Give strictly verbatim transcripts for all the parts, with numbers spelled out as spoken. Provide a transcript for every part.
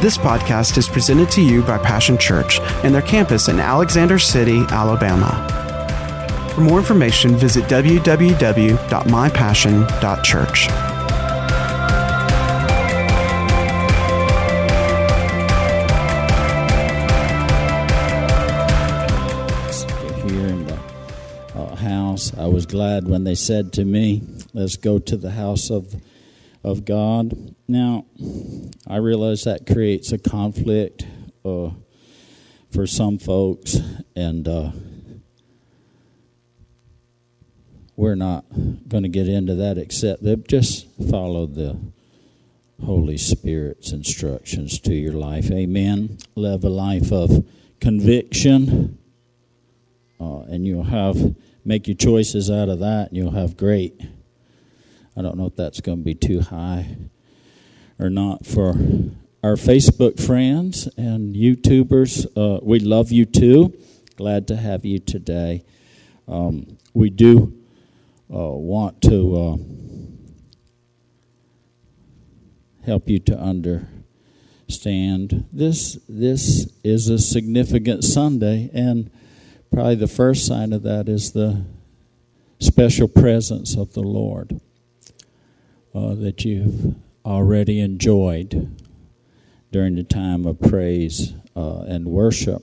This podcast is presented to you by Passion Church and their campus in Alexander City, Alabama. For more information, visit w w w dot my passion dot church. I was glad when they said to me, let's go to the house of of God. Now, I realize that creates a conflict uh, for some folks, and uh, we're not going to get into that except that just follow the Holy Spirit's instructions to your life. Amen. Live a life of conviction, uh, and you'll have... Make your choices out of that, and you'll have great. I don't know if that's going to be too high or not for our Facebook friends and YouTubers. Uh, we love you too. Glad to have you today. Um, we do uh, want to uh, help you to understand this. This is a significant Sunday, and probably the first sign of that is the special presence of the Lord uh, that you've already enjoyed during the time of praise uh, and worship.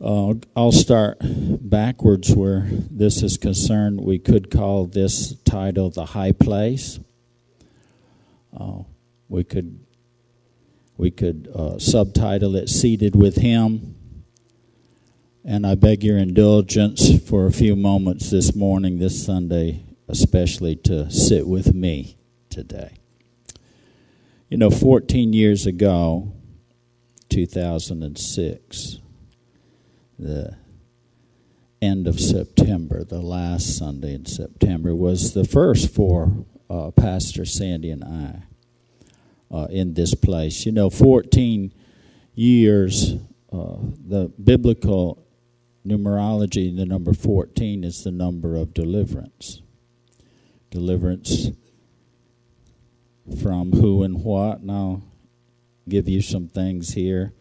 Uh, I'll start backwards where this is concerned. We could call this title The High Place. Uh, we could, we could uh, subtitle it Seated with Him. And I beg your indulgence for a few moments this morning, this Sunday, especially to sit with me today. You know, fourteen years ago, two thousand six, the end of September, the last Sunday in September, was the first for uh, Pastor Sandy and I uh, in this place. You know, fourteen years, uh, the biblical numerology, the number fourteen is the number of deliverance. Deliverance from who and what. And I'll give you some things here.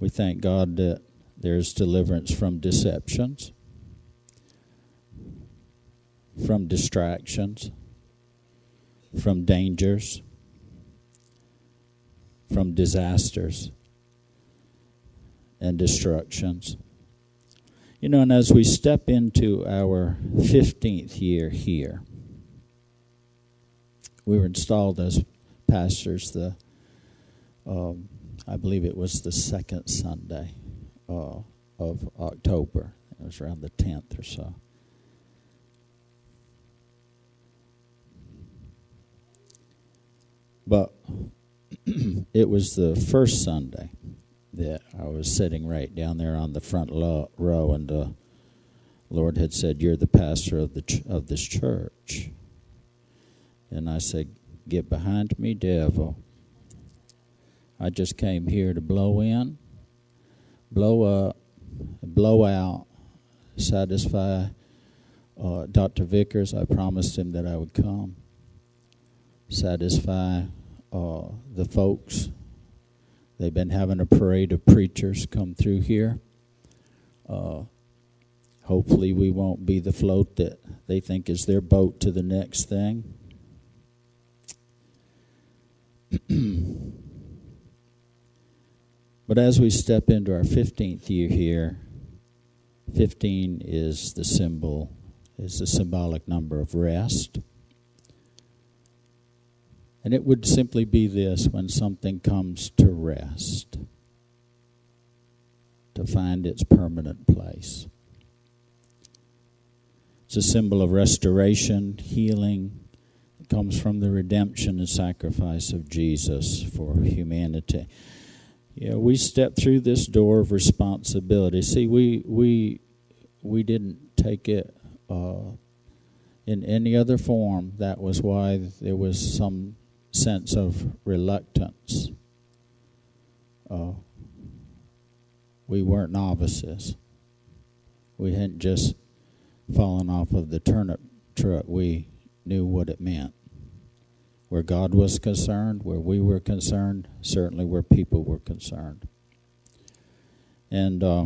We thank God that there's deliverance from deceptions, from distractions, from dangers, from disasters and destructions. You know, and as we step into our fifteenth year here, we were installed as pastors the, um, I believe it was the second Sunday uh, of October. It was around the tenth or so. But it was the first Sunday that I was sitting right down there on the front lo- row, and the Lord had said, "You're the pastor of the ch- of this church." And I said, "Get behind me, devil. I just came here to blow in, blow up, blow out, satisfy uh, Doctor Vickers. I promised him that I would come. Satisfy uh, the folks. They've been having a parade of preachers come through here. Uh, hopefully we won't be the float that they think is their boat to the next thing." But as we step into our fifteenth year here, fifteen is the symbol, is the symbolic number of rest. And it would simply be this: when something comes to rest, to find its permanent place. It's a symbol of restoration, healing. It comes from the redemption and sacrifice of Jesus for humanity. Yeah, we stepped through this door of responsibility. See, we we we didn't take it uh, in any other form. That was why there was some sense of reluctance. Uh, we weren't novices. We hadn't just fallen off of the turnip truck. We knew what it meant. where God was concerned, where we were concerned, certainly where people were concerned. And uh,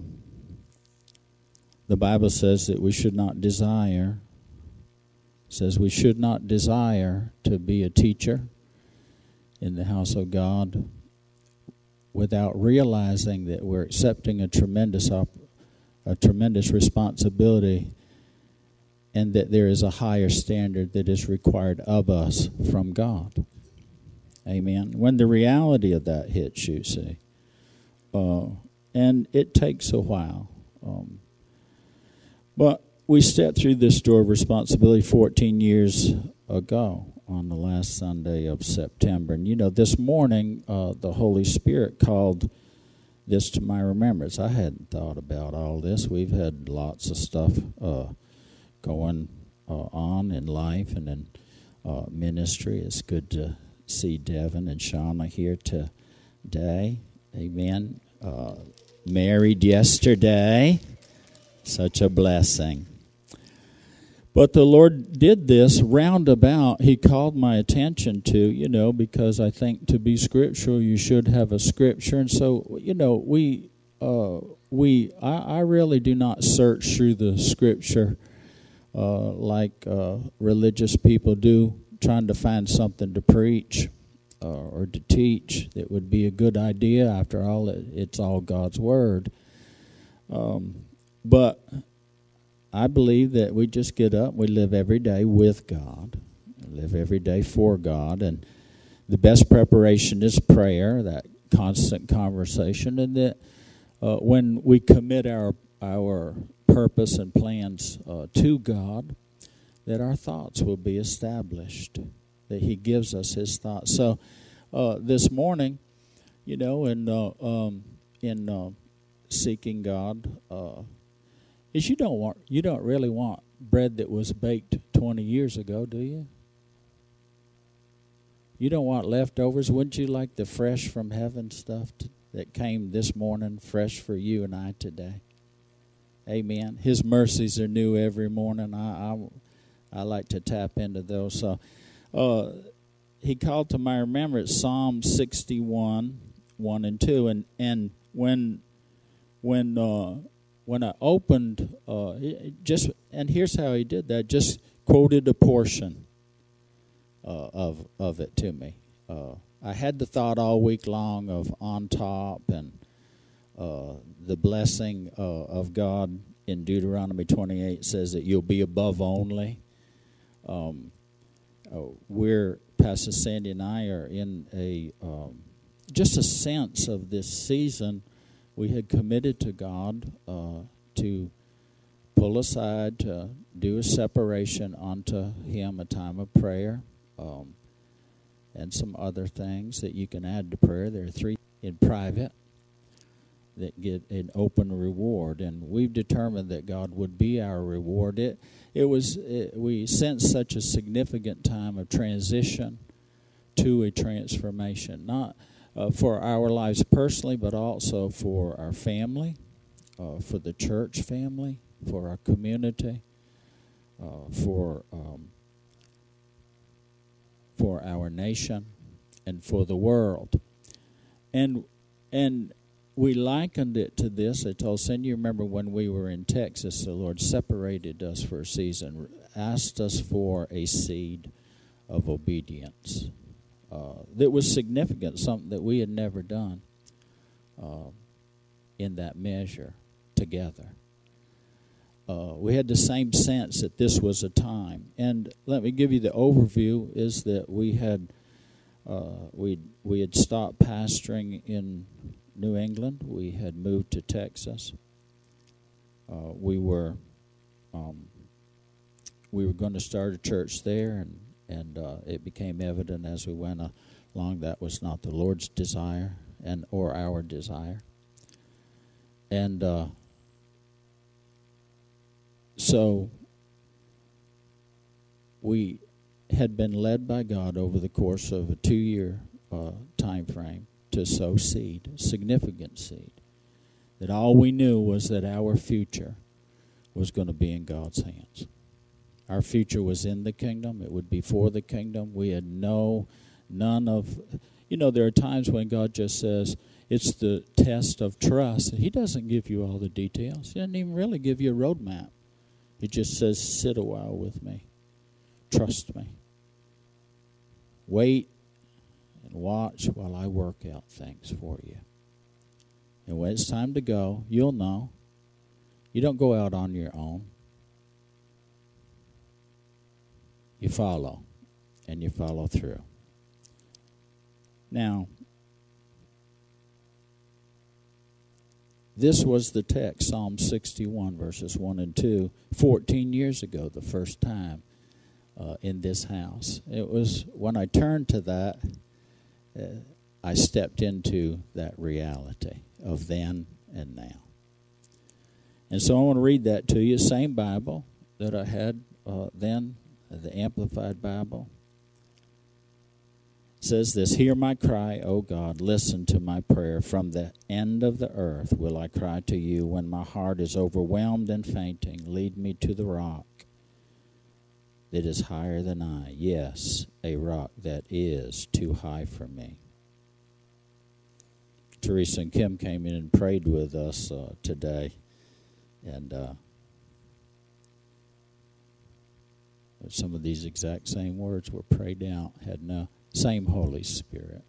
the Bible says that we should not desire, says we should not desire to be a teacher in the house of God without realizing that we're accepting a tremendous op- a tremendous responsibility, and that there is a higher standard that is required of us from God. Amen. When the reality of that hits you, see, uh, and it takes a while. Um, but we stepped through this door of responsibility fourteen years ago on the last Sunday of September. And, you know, this morning uh, the Holy Spirit called this to my remembrance. I hadn't thought about all this. We've had lots of stuff uh, going uh, on in life and in uh, ministry. It's good to see Devin and Shauna here today. Amen. Uh, married yesterday. Such a blessing. But the Lord did this roundabout. He called my attention to, you know, because I think to be scriptural, you should have a scripture. And so, you know, we, uh, we, I, I really do not search through the scripture uh, like uh, religious people do, trying to find something to preach uh, or to teach that would be a good idea. After all, it, it's all God's word. Um, but I believe that we just get up, we live every day with God, live every day for God, and the best preparation is prayer, that constant conversation, and that uh, when we commit our our purpose and plans uh, to God, that our thoughts will be established, that He gives us His thoughts. So uh, this morning, you know, in, uh, um, in uh, seeking God, uh, is you don't want you don't really want bread that was baked twenty years ago, do you? You don't want leftovers. Wouldn't you like the fresh from heaven stuff t- that came this morning, fresh for you and I today? Amen. His mercies are new every morning. I I, I like to tap into those. So uh, he called to my remembrance Psalm sixty-one, one and two, and and when when. Uh, When I opened, uh, just and here's how he did that. Just quoted a portion uh, of of it to me. Uh, I had the thought all week long of on top and uh, the blessing uh, of God in Deuteronomy twenty-eight says that you'll be above only. Um, oh, we're Pastor Sandy and I are in a um, just a sense of this season. We had committed to God uh, to pull aside, to do a separation unto Him, a time of prayer, um, and some other things that you can add to prayer. There are three in private that get an open reward, and we've determined that God would be our reward. It it was it, we sensed such a significant time of transition to a transformation, not. Uh, for our lives personally, but also for our family, uh, for the church family, for our community, uh, for um, for our nation, and for the world. And and we likened it to this. I told Cindy, you remember when we were in Texas, the Lord separated us for a season, asked us for a seed of obedience. Uh, that was significant, something that we had never done uh, in that measure together. Uh, we had the same sense that this was a time. And let me give you the overview, is that we had uh, we we had stopped pastoring in New England. We had moved to Texas. Uh, we were um, we were going to start a church there, and And uh, it became evident as we went along that was not the Lord's desire and or our desire. And uh, so we had been led by God over the course of a two-year uh, time frame to sow seed, significant seed, that all we knew was that our future was going to be in God's hands. Our future was in the kingdom. It would be for the kingdom. We had no, none of, you know, there are times when God just says, it's the test of trust. He doesn't give you all the details. He doesn't even really give you a roadmap. He just says, sit a while with me. Trust me. Wait and watch while I work out things for you. And when it's time to go, you'll know. You don't go out on your own. You follow, and you follow through. Now, this was the text, Psalm sixty-one, verses one and two, fourteen years ago, the first time uh, in this house. It was when I turned to that, uh, I stepped into that reality of then and now. And so I want to read that to you, same Bible that I had uh, then, the Amplified Bible. It says this, hear my cry, O God, listen to my prayer. From the end of the earth will I cry to you when my heart is overwhelmed and fainting. Lead me to the rock that is higher than I. Yes, a rock that is too high for me. Teresa and Kim came in and prayed with us uh, today. And uh, some of these exact same words were prayed out, had no same Holy Spirit.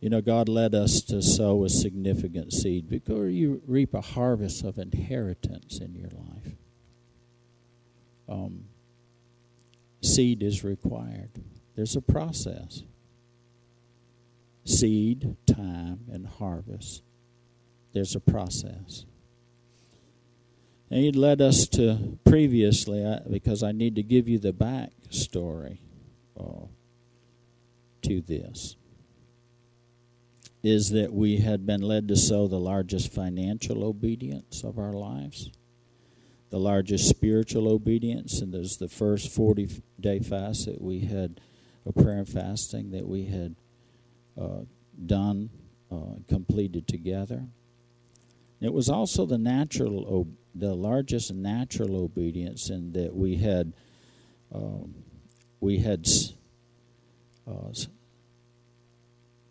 You know, God led us to sow a significant seed because you reap a harvest of inheritance in your life. Um, seed is required. There's a process. Seed, time, and harvest. There's a process. And he led us to previously, I, because I need to give you the back story uh, to this, is that we had been led to sow the largest financial obedience of our lives, the largest spiritual obedience, and there's the first forty-day fast that we had, a prayer and fasting that we had uh, done, uh, completed together. It was also the natural obedience. The largest natural obedience in that we had um, we had uh,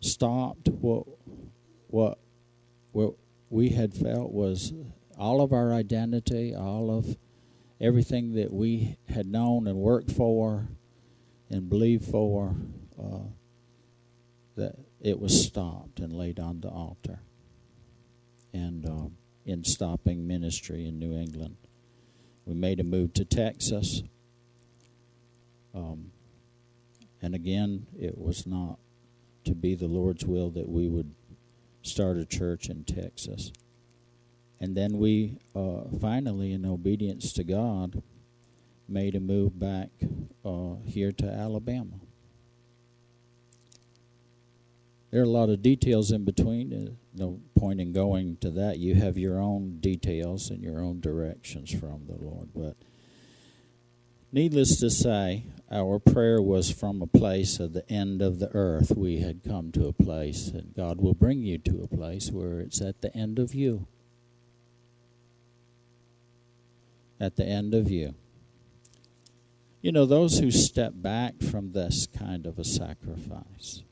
stopped what what what we had felt was all of our identity, all of everything that we had known and worked for and believed for, uh, that it was stopped and laid on the altar. And um, in stopping ministry in New England. We made a move to Texas. Um, and again, it was not to be the Lord's will that we would start a church in Texas. And then we uh, finally, in obedience to God, made a move back uh, here to Alabama. There are a lot of details in between. No point in going to that. You have your own details and your own directions from the Lord. But needless to say, our prayer was from a place of the end of the earth. We had come to a place, and God will bring you to a place where it's at the end of you. At the end of you. You know, those who step back from this kind of a sacrifice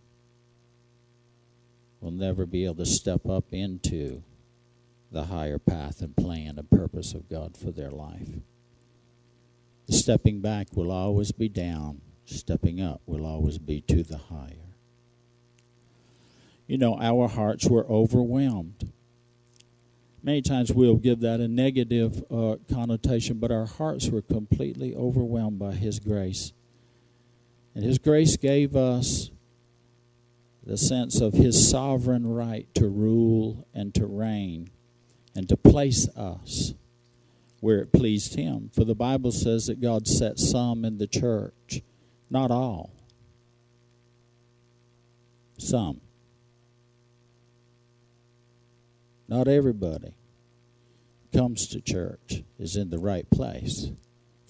will never be able to step up into the higher path and plan and purpose of God for their life. The stepping back will always be down. Stepping up will always be to the higher. You know, our hearts were overwhelmed. Many times we'll give that a negative uh, connotation, but our hearts were completely overwhelmed by His grace. And His grace gave us the sense of His sovereign right to rule and to reign and to place us where it pleased Him. For the Bible says that God set some in the church, not all. Some. Not everybody comes to church, is in the right place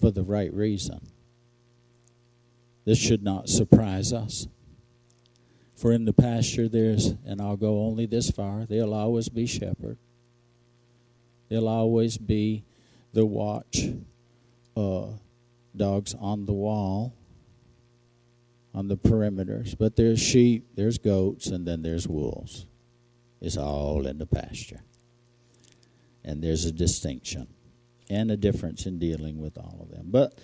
for the right reason. This should not surprise us. For in the pasture there's, and I'll go only this far, there'll always be shepherd. There'll always be the watch uh, dogs on the wall, on the perimeters. But there's sheep, there's goats, and then there's wolves. It's all in the pasture. And there's a distinction and a difference in dealing with all of them. But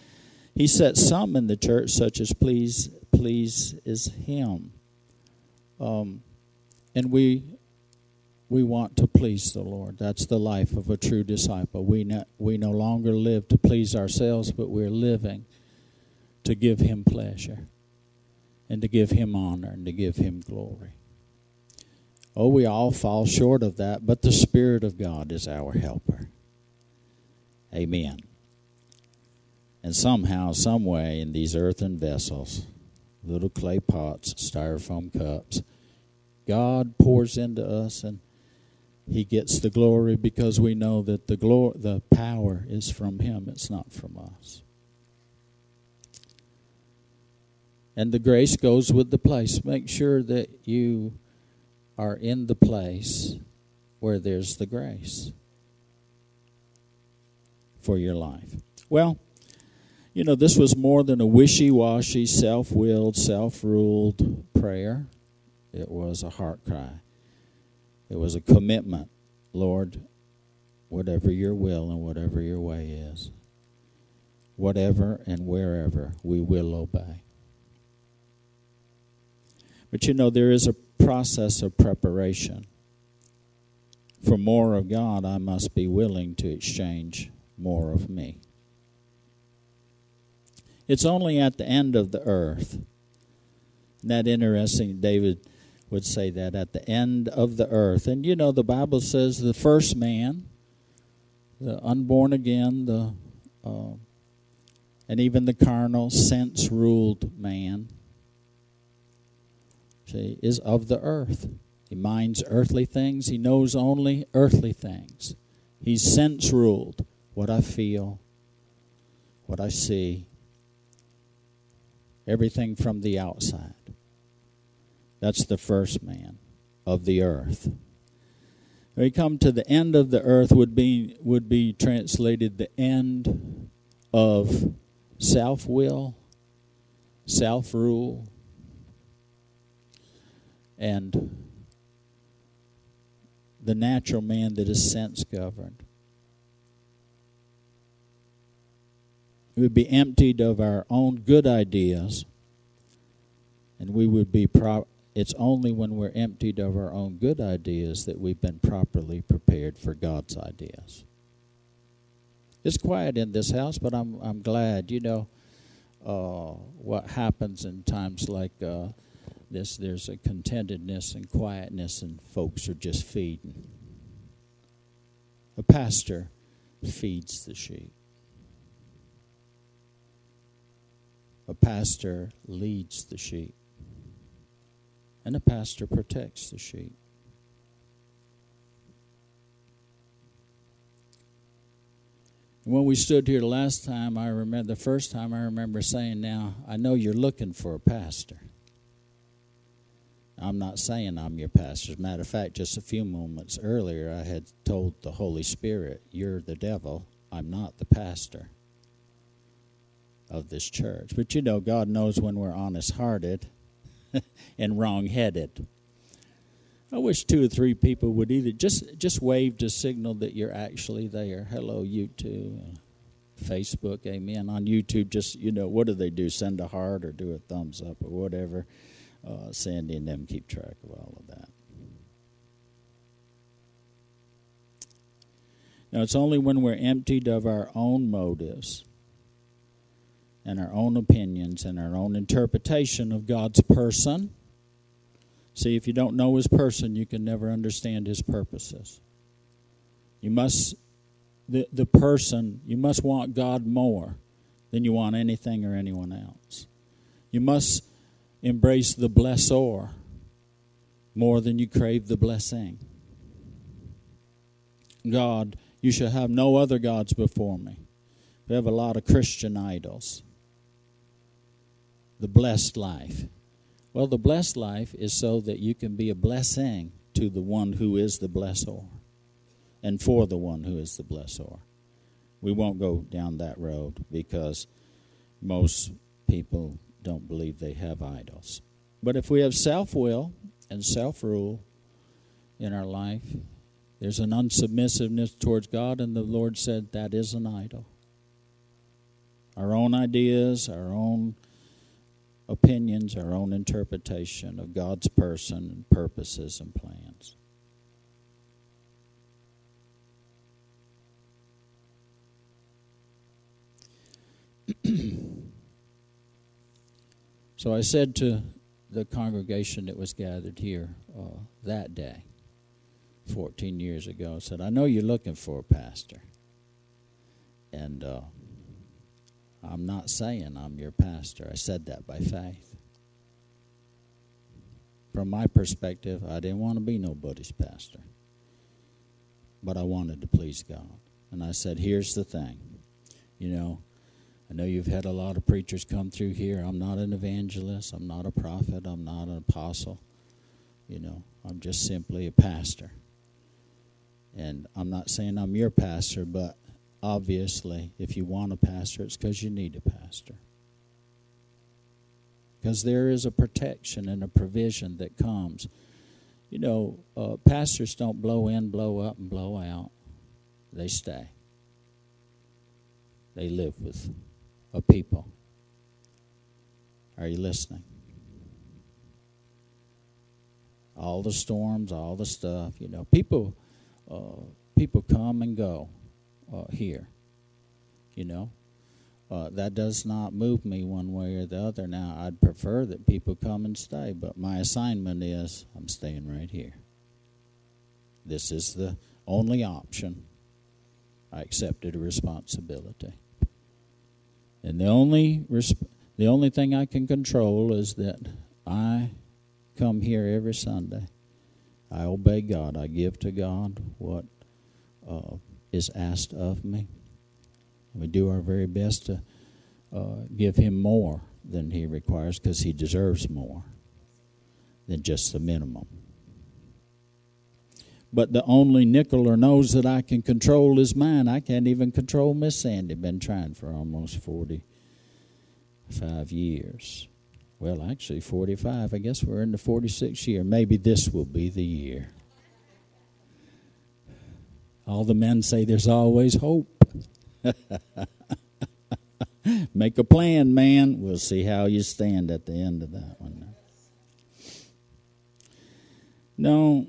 he set some in the church, such as please, please is him. Um, and we we want to please the Lord. That's the life of a true disciple. We no, we no longer live to please ourselves, but we're living to give him pleasure and to give him honor and to give him glory. Oh, we all fall short of that, but the Spirit of God is our helper. Amen. And somehow, some way, in these earthen vessels, little clay pots, styrofoam cups, God pours into us, and he gets the glory because we know that the glory, the power is from him. It's not from us. And the grace goes with the place. Make sure that you are in the place where there's the grace for your life. Well, you know, this was more than a wishy-washy, self-willed, self-ruled prayer. It was a heart cry. It was a commitment. Lord, whatever your will and whatever your way is, whatever and wherever, we will obey. But you know, there is a process of preparation. For more of God, I must be willing to exchange more of me. It's only at the end of the earth. Isn't that interesting? David would say that, at the end of the earth. And you know, the Bible says the first man, the unborn again, the uh, and even the carnal, sense-ruled man, see, is of the earth. He minds earthly things. He knows only earthly things. He's sense-ruled. What I feel, what I see, everything from the outside. That's the first man of the earth. When we come to the end of the earth, would be would be translated the end of self-will, self-rule, and the natural man that is sense-governed. We would be emptied of our own good ideas, and we would be pro- it's only when we're emptied of our own good ideas that we've been properly prepared for God's ideas. It's quiet in this house, but I'm I'm glad, you know, uh, what happens in times like uh, this. There's a contentedness and quietness, and folks are just feeding. A pastor feeds the sheep. A pastor leads the sheep, and a pastor protects the sheep. And when we stood here last time, I remember the first time I remember saying, "Now I know you're looking for a pastor." I'm not saying I'm your pastor. As a matter of fact, just a few moments earlier, I had told the Holy Spirit, "You're the devil. I'm not the pastor of this church." But you know, God knows when we're honest-hearted and wrong-headed. I wish two or three people would either just just wave to signal that you're actually there. Hello, YouTube, Facebook, amen. On YouTube, just, you know, what do they do? Send a heart or do a thumbs up or whatever. Uh, Sandy and them keep track of all of that. Now, it's only when we're emptied of our own motives and our own opinions and our own interpretation of God's person. See, if you don't know his person, you can never understand his purposes. You must, the, the person, you must want God more than you want anything or anyone else. You must embrace the blessor more than you crave the blessing. God, you shall have no other gods before me. We have a lot of Christian idols. The blessed life. Well, the blessed life is so that you can be a blessing to the one who is the blessor. and for the one who is the blessor. We won't go down that road because most people don't believe they have idols. But if we have self-will and self-rule in our life, there's an unsubmissiveness towards God, and the Lord said that is an idol. Our own ideas, our own opinions, our own interpretation of God's person and purposes and plans. So I said to the congregation that was gathered here uh, that day, fourteen years ago, I said, I know you're looking for a pastor. And uh, I'm not saying I'm your pastor. I said that by faith. From my perspective, I didn't want to be nobody's pastor. But I wanted to please God. And I said, here's the thing. You know, I know you've had a lot of preachers come through here. I'm not an evangelist. I'm not a prophet. I'm not an apostle. You know, I'm just simply a pastor. And I'm not saying I'm your pastor, but obviously, if you want a pastor, it's because you need a pastor. Because there is a protection and a provision that comes. You know, uh, pastors don't blow in, blow up, and blow out. They stay. They live with a people. Are you listening? All the storms, all the stuff, you know. People uh, people come and go uh, here, you know. Uh, that does not move me one way or the other. Now, I'd prefer that people come and stay, but my assignment is I'm staying right here. This is the only option. I accepted a responsibility. And the only resp- the only thing I can control is that I come here every Sunday. I obey God. I give to God what uh, is asked of me. We do our very best to uh, give Him more than He requires because He deserves more than just the minimum. But the only nickel or nose that I can control is mine. I can't even control Miss Sandy. Been trying for almost forty-five years. Well, actually, forty-five. I guess we're in the forty-sixth year. Maybe this will be the year. All the men say there's always hope. Make a plan, man. We'll see how you stand at the end of that one. No,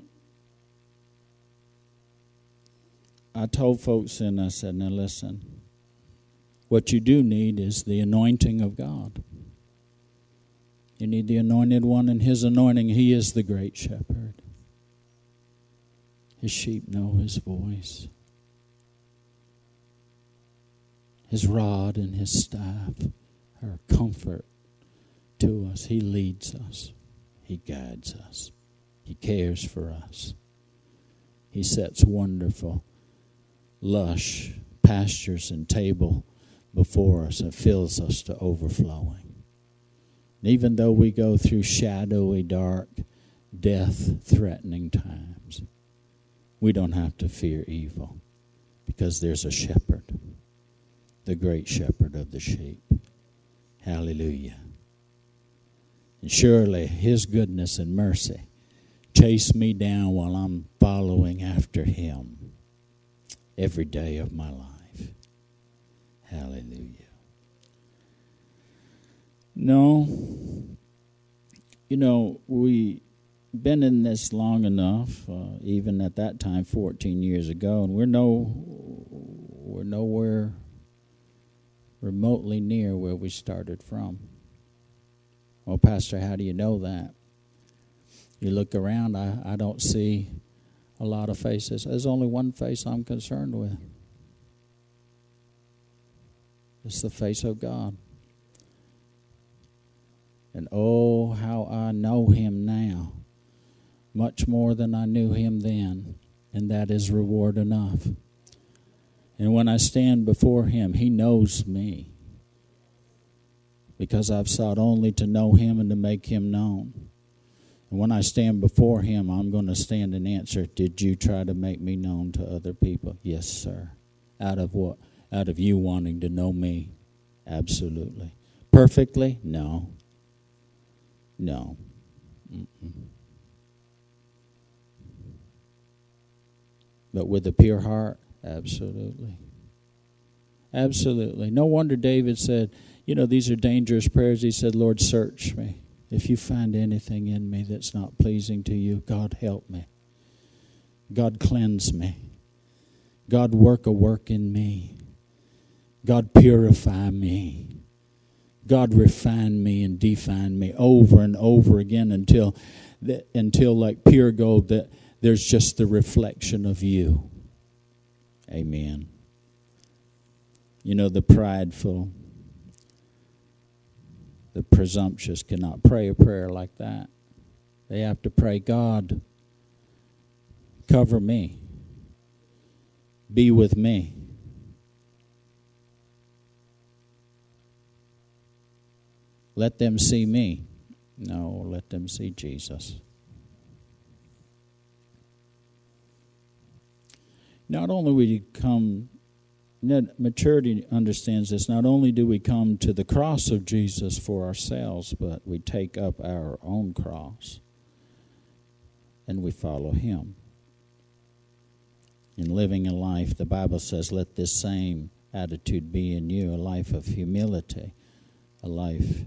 I told folks, and I said, now listen, what you do need is the anointing of God. You need the anointed one and his anointing. He is the great shepherd. His sheep know his voice. His rod and his staff are comfort to us. He leads us. He guides us. He cares for us. He sets wonderful, lush pastures and table before us and fills us to overflowing. Even though we go through shadowy, dark, death-threatening times, we don't have to fear evil because there's a shepherd, the great shepherd of the sheep. Hallelujah. And surely his goodness and mercy chase me down while I'm following after him every day of my life. Hallelujah. No, you know, we've been in this long enough, uh, even at that time, fourteen years ago, and we're no, we're nowhere remotely near where we started from. Well, Pastor, how do you know that? You look around, I, I don't see a lot of faces. There's only one face I'm concerned with. It's the face of God. And oh, how I know him now, much more than I knew him then, and that is reward enough. And when I stand before him, he knows me, because I've sought only to know him and to make him known. And when I stand before him, I'm going to stand and answer, did you try to make me known to other people? Yes, sir. Out of what? Out of you wanting to know me? Absolutely. Perfectly? No. No. Mm-mm. But with a pure heart? Absolutely. Absolutely. No wonder David said, you know, these are dangerous prayers. He said, Lord, search me. If you find anything in me that's not pleasing to you, God, help me. God, cleanse me. God, work a work in me. God, purify me. God, refine me and define me over and over again until, the, until like pure gold, that there's just the reflection of you. Amen. You know, the prideful, the presumptuous cannot pray a prayer like that. They have to pray, God, cover me. Be with me. Let them see me. No, let them see Jesus. Not only we come, maturity understands this, not only do we come to the cross of Jesus for ourselves, but we take up our own cross and we follow him. In living a life, the Bible says, let this same attitude be in you, a life of humility, a life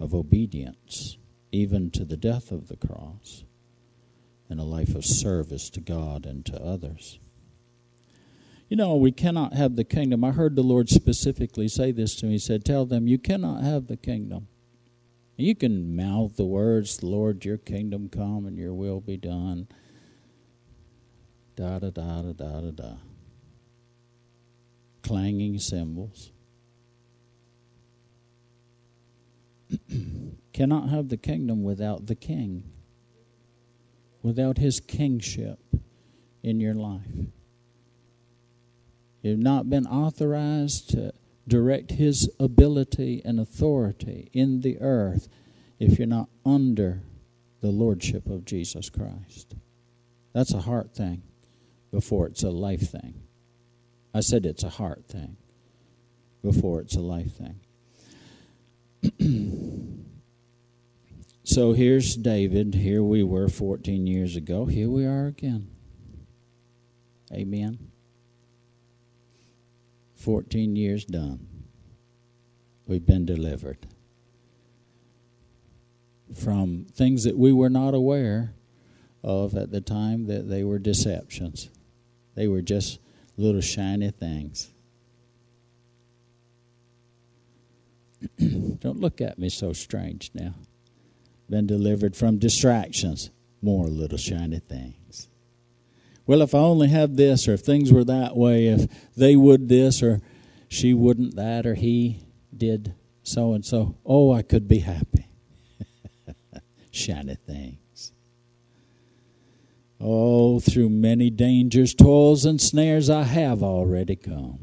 of obedience, even to the death of the cross, and a life of service to God and to others. You know, we cannot have the kingdom. I heard the Lord specifically say this to me. He said, tell them, you cannot have the kingdom. You can mouth the words, Lord, your kingdom come and your will be done. Da, da, da, da, da, da, da. Clanging cymbals. Cannot have the kingdom without the king, without his kingship in your life. You've not been authorized to direct his ability and authority in the earth if you're not under the lordship of Jesus Christ. That's a heart thing. Before it's a life thing. I said it's a heart thing. Before it's a life thing. So here's David. Here we were fourteen years ago. Here we are again. Amen. fourteen years done. We've been delivered. From things that we were not aware of at the time, that they were deceptions. They were just little shiny things. Don't look at me so strange now. Been delivered from distractions. More little shiny things. Well, if I only had this, or if things were that way, if they would this, or she wouldn't that, or he did so and so, oh, I could be happy. Shiny things. Oh, through many dangers, toils, and snares I have already come.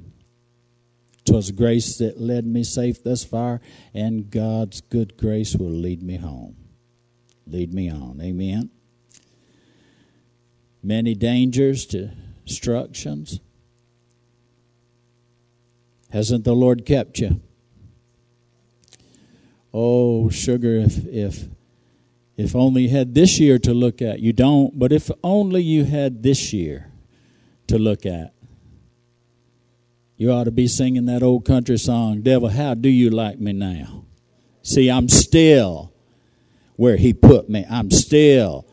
'Twas grace that led me safe thus far, and God's good grace will lead me home. Lead me on. Amen. Many dangers, destructions. Hasn't the Lord kept you? Oh, sugar, if... if If only you had this year to look at. You don't, but if only you had this year to look at. You ought to be singing that old country song, Devil, how do you like me now? See, I'm still where he put me. I'm still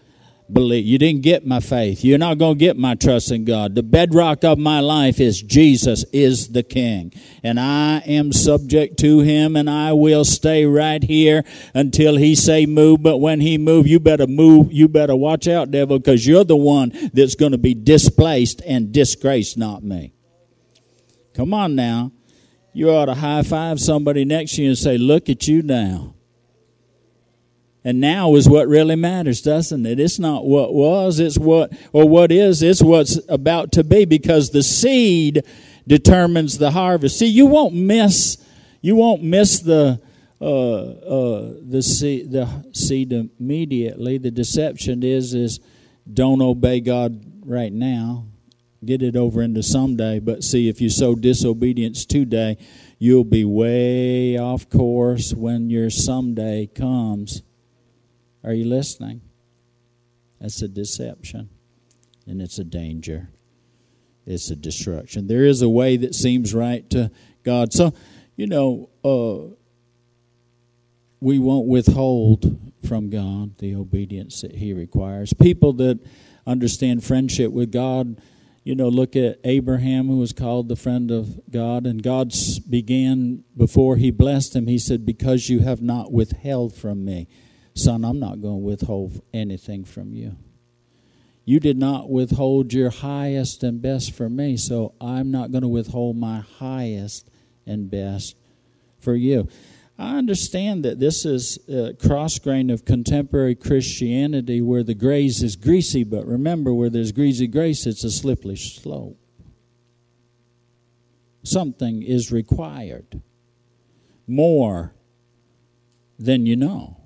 believe. You didn't get my faith. You're not going to get my trust in God. The bedrock of my life is Jesus is the King. And I am subject to him, and I will stay right here until he say move. But when he move, you better move. You better watch out, devil, because you're the one that's going to be displaced and disgraced, not me. Come on now. You ought to high-five somebody next to you and say, look at you now. And now is what really matters, doesn't it? It's not what was, it's what, or what is, it's what's about to be, because the seed determines the harvest. See, you won't miss, you won't miss the uh, uh, the seed, the seed immediately. The deception is is don't obey God right now. Get it over into someday. But see, if you sow disobedience today, you'll be way off course when your someday comes. Are you listening? That's a deception, and it's a danger. It's a destruction. There is a way that seems right to God. So, you know, uh, we won't withhold from God the obedience that He requires. People that understand friendship with God, you know, look at Abraham, who was called the friend of God, and God began before He blessed him. He said, because you have not withheld from me. Son, I'm not going to withhold anything from you. You did not withhold your highest and best for me, so I'm not going to withhold my highest and best for you. I understand that this is a cross-grain of contemporary Christianity where the grace is greasy, but remember, where there's greasy grace, it's a slippery slope. Something is required more than you know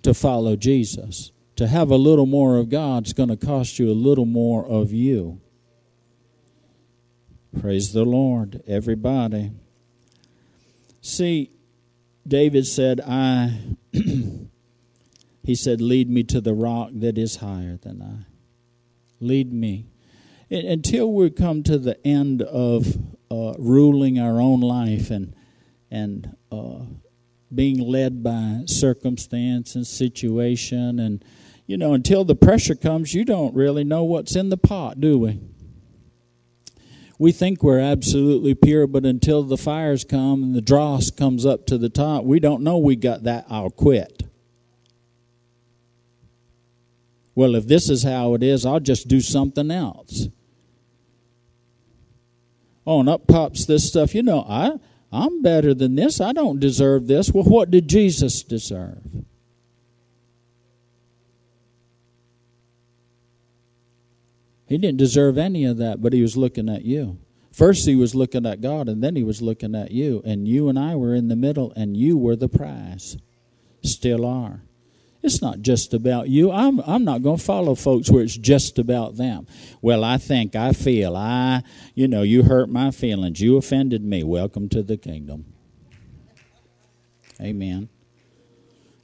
to follow Jesus. To have a little more of God is going to cost you a little more of you. Praise the Lord, everybody. See, David said, I, he said, lead me to the rock that is higher than I. Lead me. Until we come to the end of uh, ruling our own life and, and uh, being led by circumstance and situation and, you know, until the pressure comes, you don't really know what's in the pot, do we? We think we're absolutely pure, but until the fires come and the dross comes up to the top, we don't know we got that, I'll quit. Well, if this is how it is, I'll just do something else. Oh, and up pops this stuff. You know, I, I'm better than this. I don't deserve this. Well, what did Jesus deserve? He didn't deserve any of that, but he was looking at you. First he was looking at God, and then he was looking at you. And you and I were in the middle, and you were the prize. Still are. It's not just about you. I'm I'm not going to follow folks where it's just about them. Well, I think, I feel, I, you know, you hurt my feelings. You offended me. Welcome to the kingdom. Amen.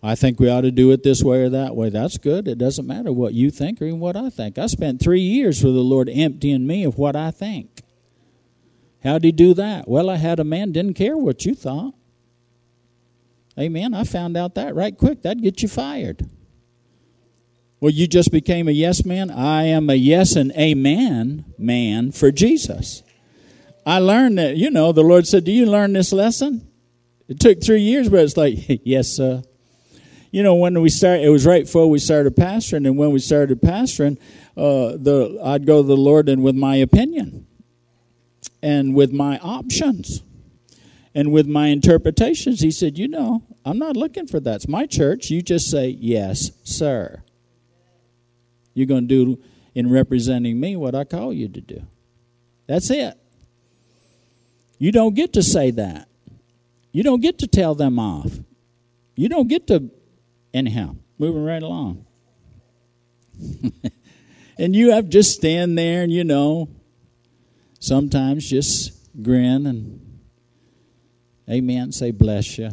I think we ought to do it this way or that way. That's good. It doesn't matter what you think or even what I think. I spent three years with the Lord emptying me of what I think. How'd he do that? Well, I had a man didn't care what you thought. Amen. I found out that right quick. That'd get you fired. Well, you just became a yes man. I am a yes and amen man for Jesus. I learned that, you know, the Lord said, do you learn this lesson? It took three years, but it's like, yes, sir. You know, when we started, it was right before we started pastoring, and when we started pastoring, uh, the I'd go to the Lord and with my opinion and with my options and with my interpretations. He said, you know, I'm not looking for that. It's my church. You just say, yes, sir. You're going to do in representing me what I call you to do. That's it. You don't get to say that. You don't get to tell them off. You don't get to... Anyhow, moving right along. And you have just stand there and, you know, sometimes just grin and amen, say bless you.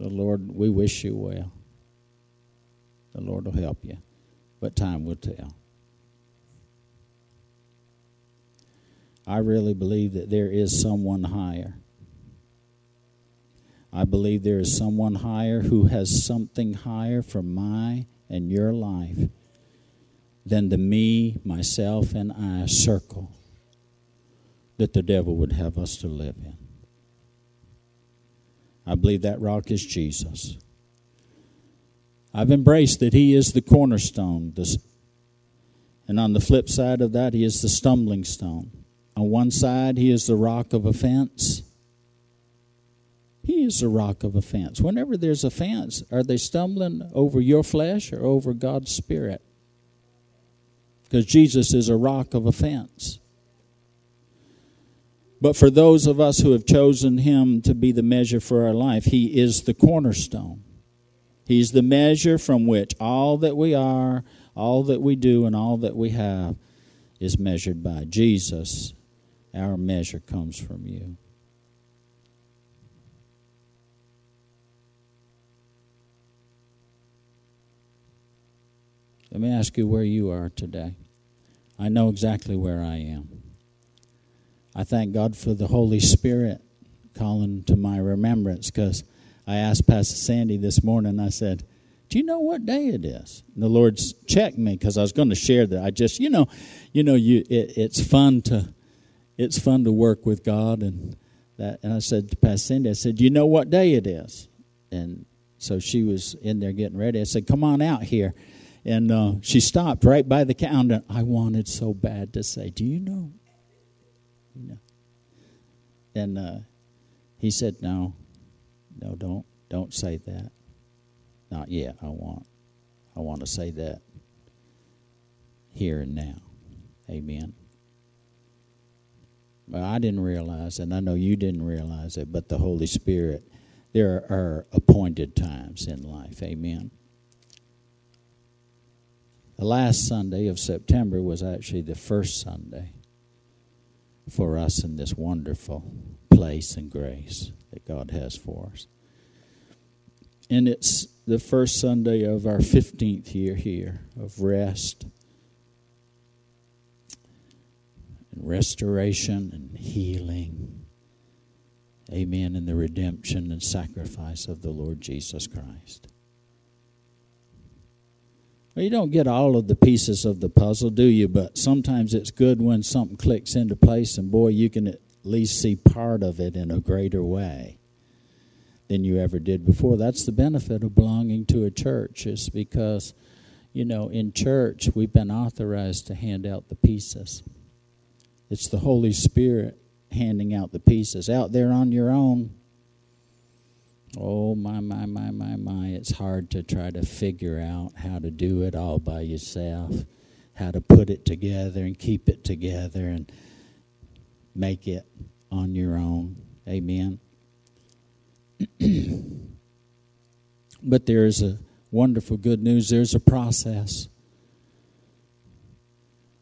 The Lord, we wish you well. The Lord will help you, but time will tell. I really believe that there is someone higher. I believe there is someone higher who has something higher for my and your life than the me, myself, and I circle that the devil would have us to live in. I believe that rock is Jesus. I've embraced that he is the cornerstone. And on the flip side of that, he is the stumbling stone. On one side, he is the rock of offense. He is a rock of offense. Whenever there's offense, are they stumbling over your flesh or over God's Spirit? Because Jesus is a rock of offense. But for those of us who have chosen him to be the measure for our life, he is the cornerstone. He's the measure from which all that we are, all that we do, and all that we have is measured by. Jesus, our measure comes from you. Let me ask you where you are today. I know exactly where I am. I thank God for the Holy Spirit calling to my remembrance, because I asked Pastor Sandy this morning, I said, do you know what day it is? And the Lord's checked me, because I was going to share that. I just, you know, you know, you it, it's fun to it's fun to work with God and that. And I said to Pastor Sandy, I said, do you know what day it is? And so she was in there getting ready. I said, come on out here. And uh, she stopped right by the counter. I wanted so bad to say, do you know? You know. And uh, he said, no, no, don't, don't say that. Not yet. I want, I want to say that here and now. Amen. Well, I didn't realize, and I know you didn't realize it, but the Holy Spirit, there are appointed times in life. Amen. The last Sunday of September was actually the first Sunday for us in this wonderful place and grace that God has for us. And it's the first Sunday of our fifteenth year here of rest and restoration and healing. Amen. And the redemption and sacrifice of the Lord Jesus Christ. Well, you don't get all of the pieces of the puzzle, do you? But sometimes it's good when something clicks into place, and boy, you can at least see part of it in a greater way than you ever did before. That's the benefit of belonging to a church, is because, you know, in church we've been authorized to hand out the pieces. It's the Holy Spirit handing out the pieces. Out there on your own, oh, my, my, my, my, my, it's hard to try to figure out how to do it all by yourself, how to put it together and keep it together and make it on your own. Amen. But there is a wonderful good news. There's a process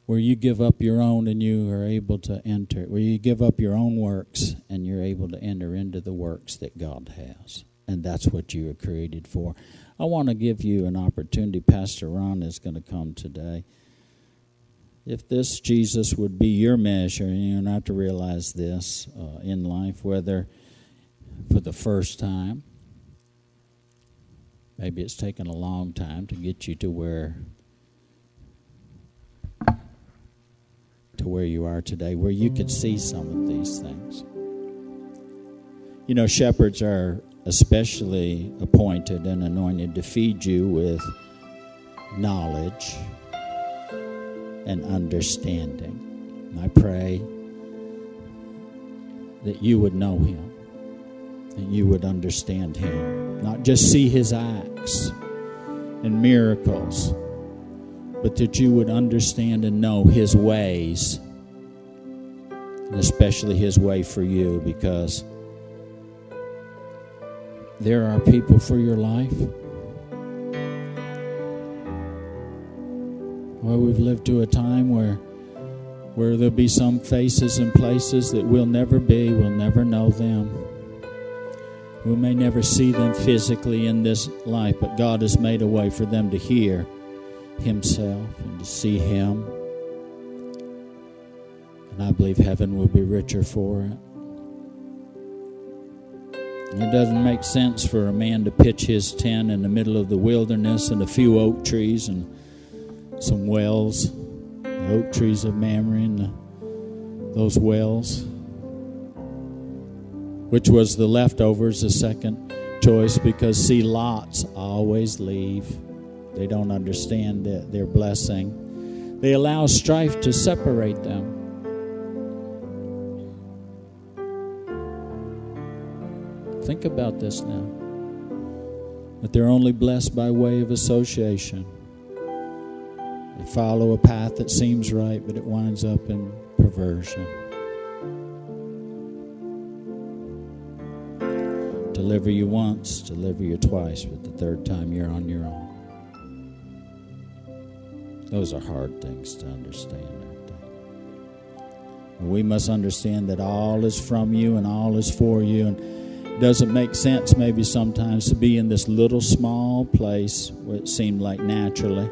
where you give up your own and you are able to enter, where you give up your own works and you're able to enter into the works that God has. And that's what you were created for. I want to give you an opportunity. Pastor Ron is going to come today. If this Jesus would be your measure, you don't have to realize this uh, in life, whether for the first time, maybe it's taken a long time to get you to where to where you are today, where you can see some of these things. You know, shepherds are especially appointed and anointed to feed you with knowledge and understanding. And I pray that you would know him, that you would understand him, not just see his acts and miracles, but that you would understand and know his ways, and especially his way for you, because there are people for your life. Well, we've lived to a time where where there'll be some faces and places that we'll never be, we'll never know them. We may never see them physically in this life, but God has made a way for them to hear himself and to see him. And I believe heaven will be richer for it. And it doesn't make sense for a man to pitch his tent in the middle of the wilderness and a few oak trees and some wells, the oak trees of Mamre and the, those wells, which was the leftovers, the second choice, because see, lots always leave. They don't understand their blessing. They allow strife to separate them. Think about this now. But they're only blessed by way of association. They follow a path that seems right, but it winds up in perversion. Deliver you once, deliver you twice, but the third time you're on your own. Those are hard things to understand, aren't they? We must understand that all is from you and all is for you. And it doesn't make sense maybe sometimes to be in this little small place where it seemed like naturally.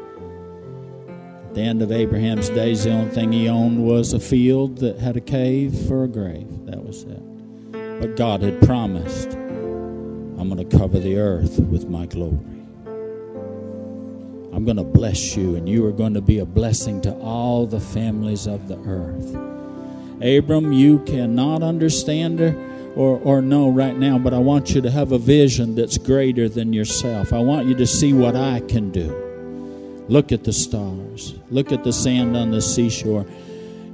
At the end of Abraham's days, the only thing he owned was a field that had a cave for a grave. That was it. But God had promised, I'm going to cover the earth with my glory. I'm going to bless you, and you are going to be a blessing to all the families of the earth. Abram, you cannot understand or, or, or know right now, but I want you to have a vision that's greater than yourself. I want you to see what I can do. Look at the stars. Look at the sand on the seashore.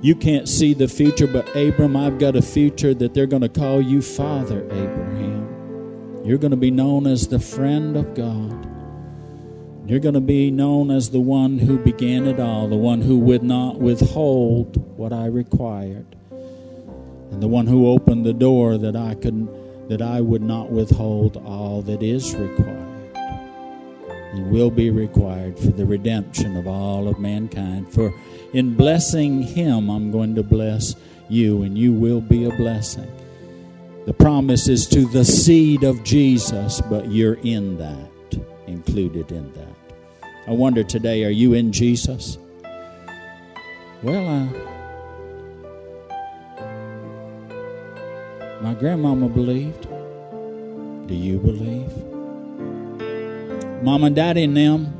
You can't see the future, but Abram, I've got a future that they're going to call you Father Abraham. You're going to be known as the friend of God. You're going to be known as the one who began it all, the one who would not withhold what I required, and the one who opened the door that I could, that I would not withhold all that is required and will be required for the redemption of all of mankind. For in blessing him, I'm going to bless you, and you will be a blessing. The promise is to the seed of Jesus, but you're in that, included in that. I wonder today, are you in Jesus? Well, I, my grandmama believed. Do you believe? Mom and Daddy and them,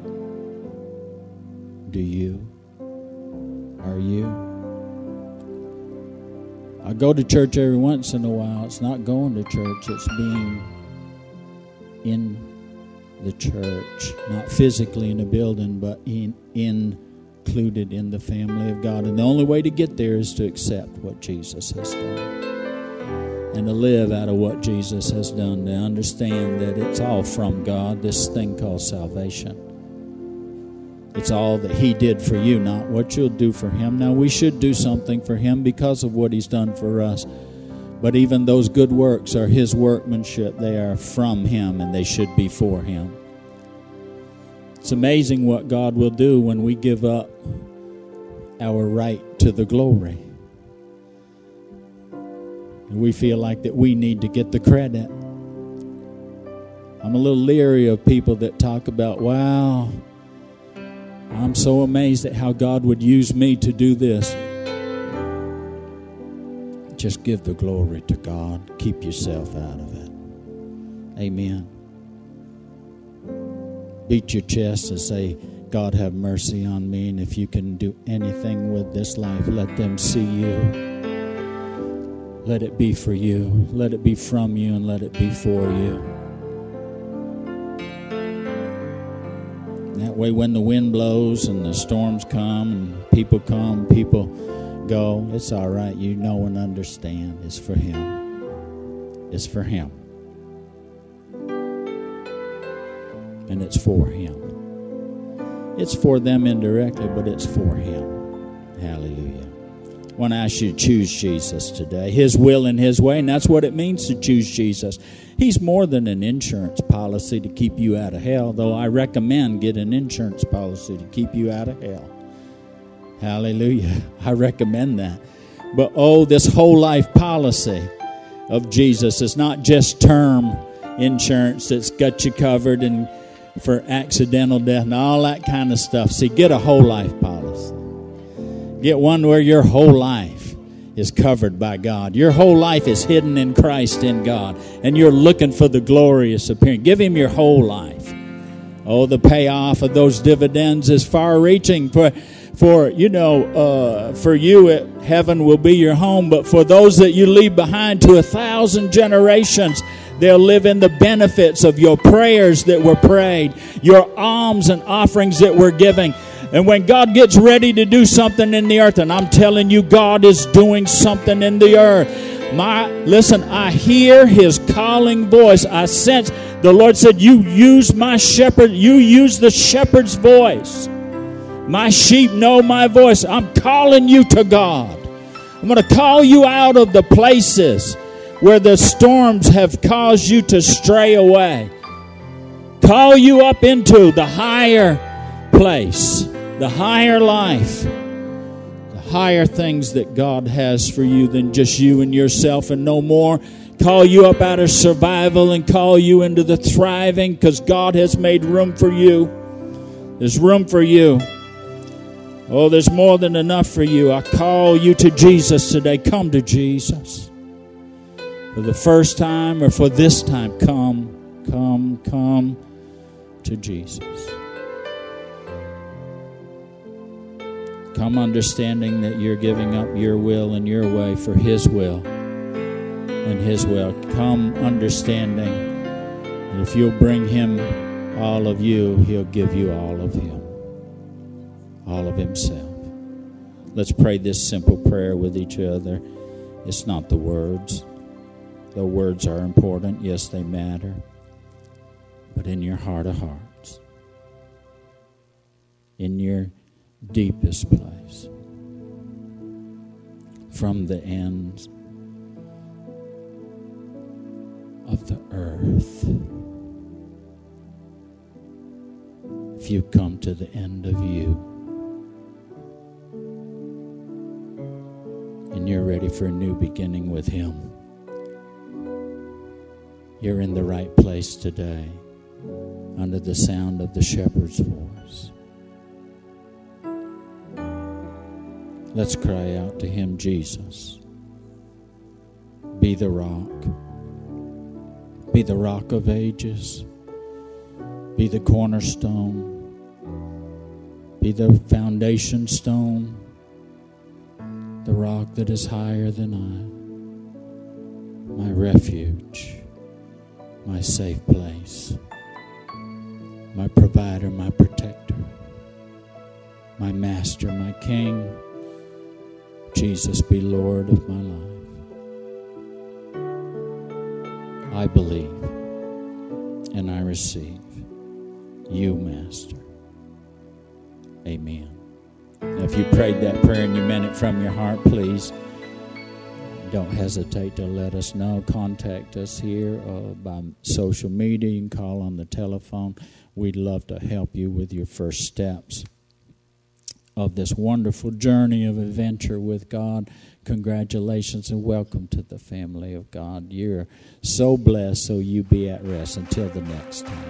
do you? Are you? I go to church every once in a while. It's not going to church. It's being in the church. Not physically in a building, but in, in, included in the family of God. And the only way to get there is to accept what Jesus has done. And to live out of what Jesus has done. To understand that it's all from God. This thing called salvation. It's all that he did for you, not what you'll do for him. Now, we should do something for him because of what he's done for us. But even those good works are his workmanship. They are from him, and they should be for him. It's amazing what God will do when we give up our right to the glory. And we feel like that we need to get the credit. I'm a little leery of people that talk about, wow, I'm so amazed at how God would use me to do this. Just give the glory to God. Keep yourself out of it. Amen. Beat your chest and say, God, have mercy on me. And if you can do anything with this life, let them see you. Let it be for you. Let it be from you, and let it be for you. That way, when the wind blows and the storms come and people come, people go, it's all right. You know and understand. It's for him. It's for him. And it's for him. It's for them indirectly, but it's for him. Hallelujah. I want to ask you to choose Jesus today. His will and his way, and that's what it means to choose Jesus. He's more than an insurance policy to keep you out of hell, though I recommend get an insurance policy to keep you out of hell. Hallelujah. I recommend that. But oh, this whole life policy of Jesus is not just term insurance that's got you covered and for accidental death and all that kind of stuff. See, get a whole life policy. Get one where your whole life is covered by God. Your whole life is hidden in Christ in God. And you're looking for the glorious appearing. Give him your whole life. Oh, the payoff of those dividends is far-reaching. For, for you know, uh, for you, it, heaven will be your home. But for those that you leave behind to a thousand generations, they'll live in the benefits of your prayers that were prayed, your alms and offerings that were given. And when God gets ready to do something in the earth, and I'm telling you, God is doing something in the earth. My, listen, I hear his calling voice. I sense the Lord said, you use my shepherd. You use the shepherd's voice. My sheep know my voice. I'm calling you to God. I'm going to call you out of the places where the storms have caused you to stray away. Call you up into the higher place, the higher life, the higher things that God has for you than just you and yourself and no more. Call you up out of survival and call you into the thriving, because God has made room for you. There's room for you. Oh, there's more than enough for you. I call you to Jesus today. Come to Jesus. For the first time or for this time, come, come, come to Jesus. Come understanding that you're giving up your will and your way for His will and His will. Come understanding that if you'll bring Him all of you, He'll give you all of Him. All of Himself. Let's pray this simple prayer with each other. It's not the words. The words are important. Yes, they matter. But in your heart of hearts, in your deepest place, from the ends of the earth, if you come to the end of you, and you're ready for a new beginning with Him, you're in the right place today, under the sound of the shepherd's voice. Let's cry out to Him, Jesus. Be the rock. Be the rock of ages. Be the cornerstone. Be the foundation stone. The rock that is higher than I, my refuge, my safe place, my provider, my protector, my master, my king. Jesus, be Lord of my life. I believe and I receive you, Master. Amen. If you prayed that prayer and you meant it from your heart, please don't hesitate to let us know. Contact us here uh, by social media. You can call on the telephone. We'd love to help you with your first steps of this wonderful journey of adventure with God. Congratulations and welcome to the family of God. You're so blessed, so you be at rest until the next time.